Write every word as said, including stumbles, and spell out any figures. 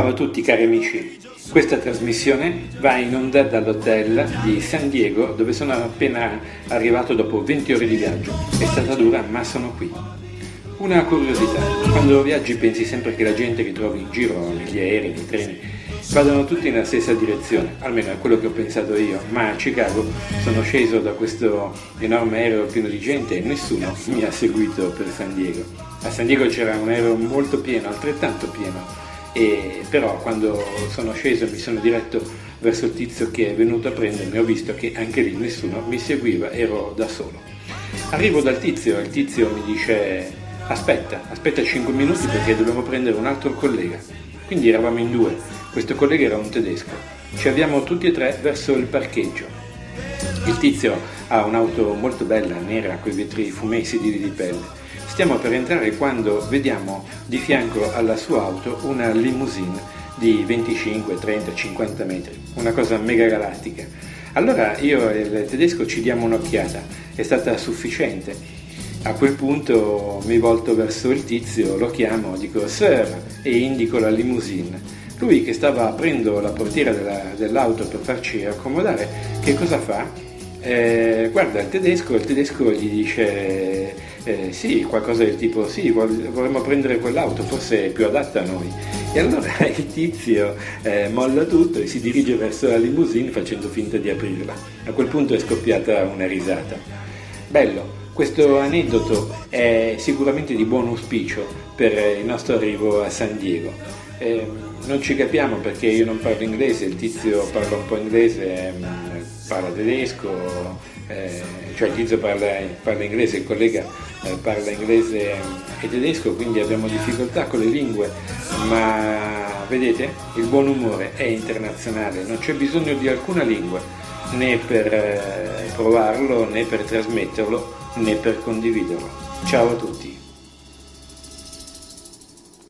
Ciao a tutti cari amici, questa trasmissione va in onda dall'hotel di San Diego dove sono appena arrivato dopo venti ore di viaggio. È stata dura ma sono qui. Una curiosità, quando viaggi pensi sempre che la gente che trovi in giro, negli aerei, nei treni, vadano tutti nella stessa direzione, almeno è quello che ho pensato io, ma a Chicago sono sceso da questo enorme aereo pieno di gente e nessuno mi ha seguito per San Diego. A San Diego c'era un aereo molto pieno, altrettanto pieno. E però quando sono sceso e mi sono diretto verso il tizio che è venuto a prendermi ho visto che anche lì nessuno mi seguiva, ero da solo. Arrivo dal tizio e il tizio mi dice aspetta, aspetta cinque minuti perché dobbiamo prendere un altro collega. Quindi eravamo in due, questo collega era un tedesco. Ci avviamo tutti e tre verso il parcheggio. Il tizio ha un'auto molto bella, nera, coi vetri fumei, sedili di pelle. Stiamo per entrare quando vediamo di fianco alla sua auto una limousine di venticinque, trenta, cinquanta metri, una cosa mega galattica. Allora io e il tedesco ci diamo un'occhiata, è stata sufficiente. A quel punto mi volto verso il tizio, lo chiamo, dico Sir e indico la limousine. Lui che stava aprendo la portiera della, dell'auto per farci accomodare, che cosa fa? Eh, guarda il tedesco, il tedesco gli dice eh, sì, qualcosa del tipo sì, vorremmo prendere quell'auto, forse è più adatta a noi. E allora il tizio eh, molla tutto e si dirige verso la limousine facendo finta di aprirla. A quel punto è scoppiata una risata. Bello, questo aneddoto è sicuramente di buon auspicio per il nostro arrivo a San Diego. Eh, non ci capiamo perché io non parlo inglese, il tizio parla un po' inglese, ehm, parla tedesco, eh, cioè il tizio parla, parla inglese, il collega eh, parla inglese e tedesco, quindi abbiamo difficoltà con le lingue, ma vedete, il buon umore è internazionale, non c'è bisogno di alcuna lingua, né per eh, provarlo, né per trasmetterlo, né per condividerlo. Ciao a tutti!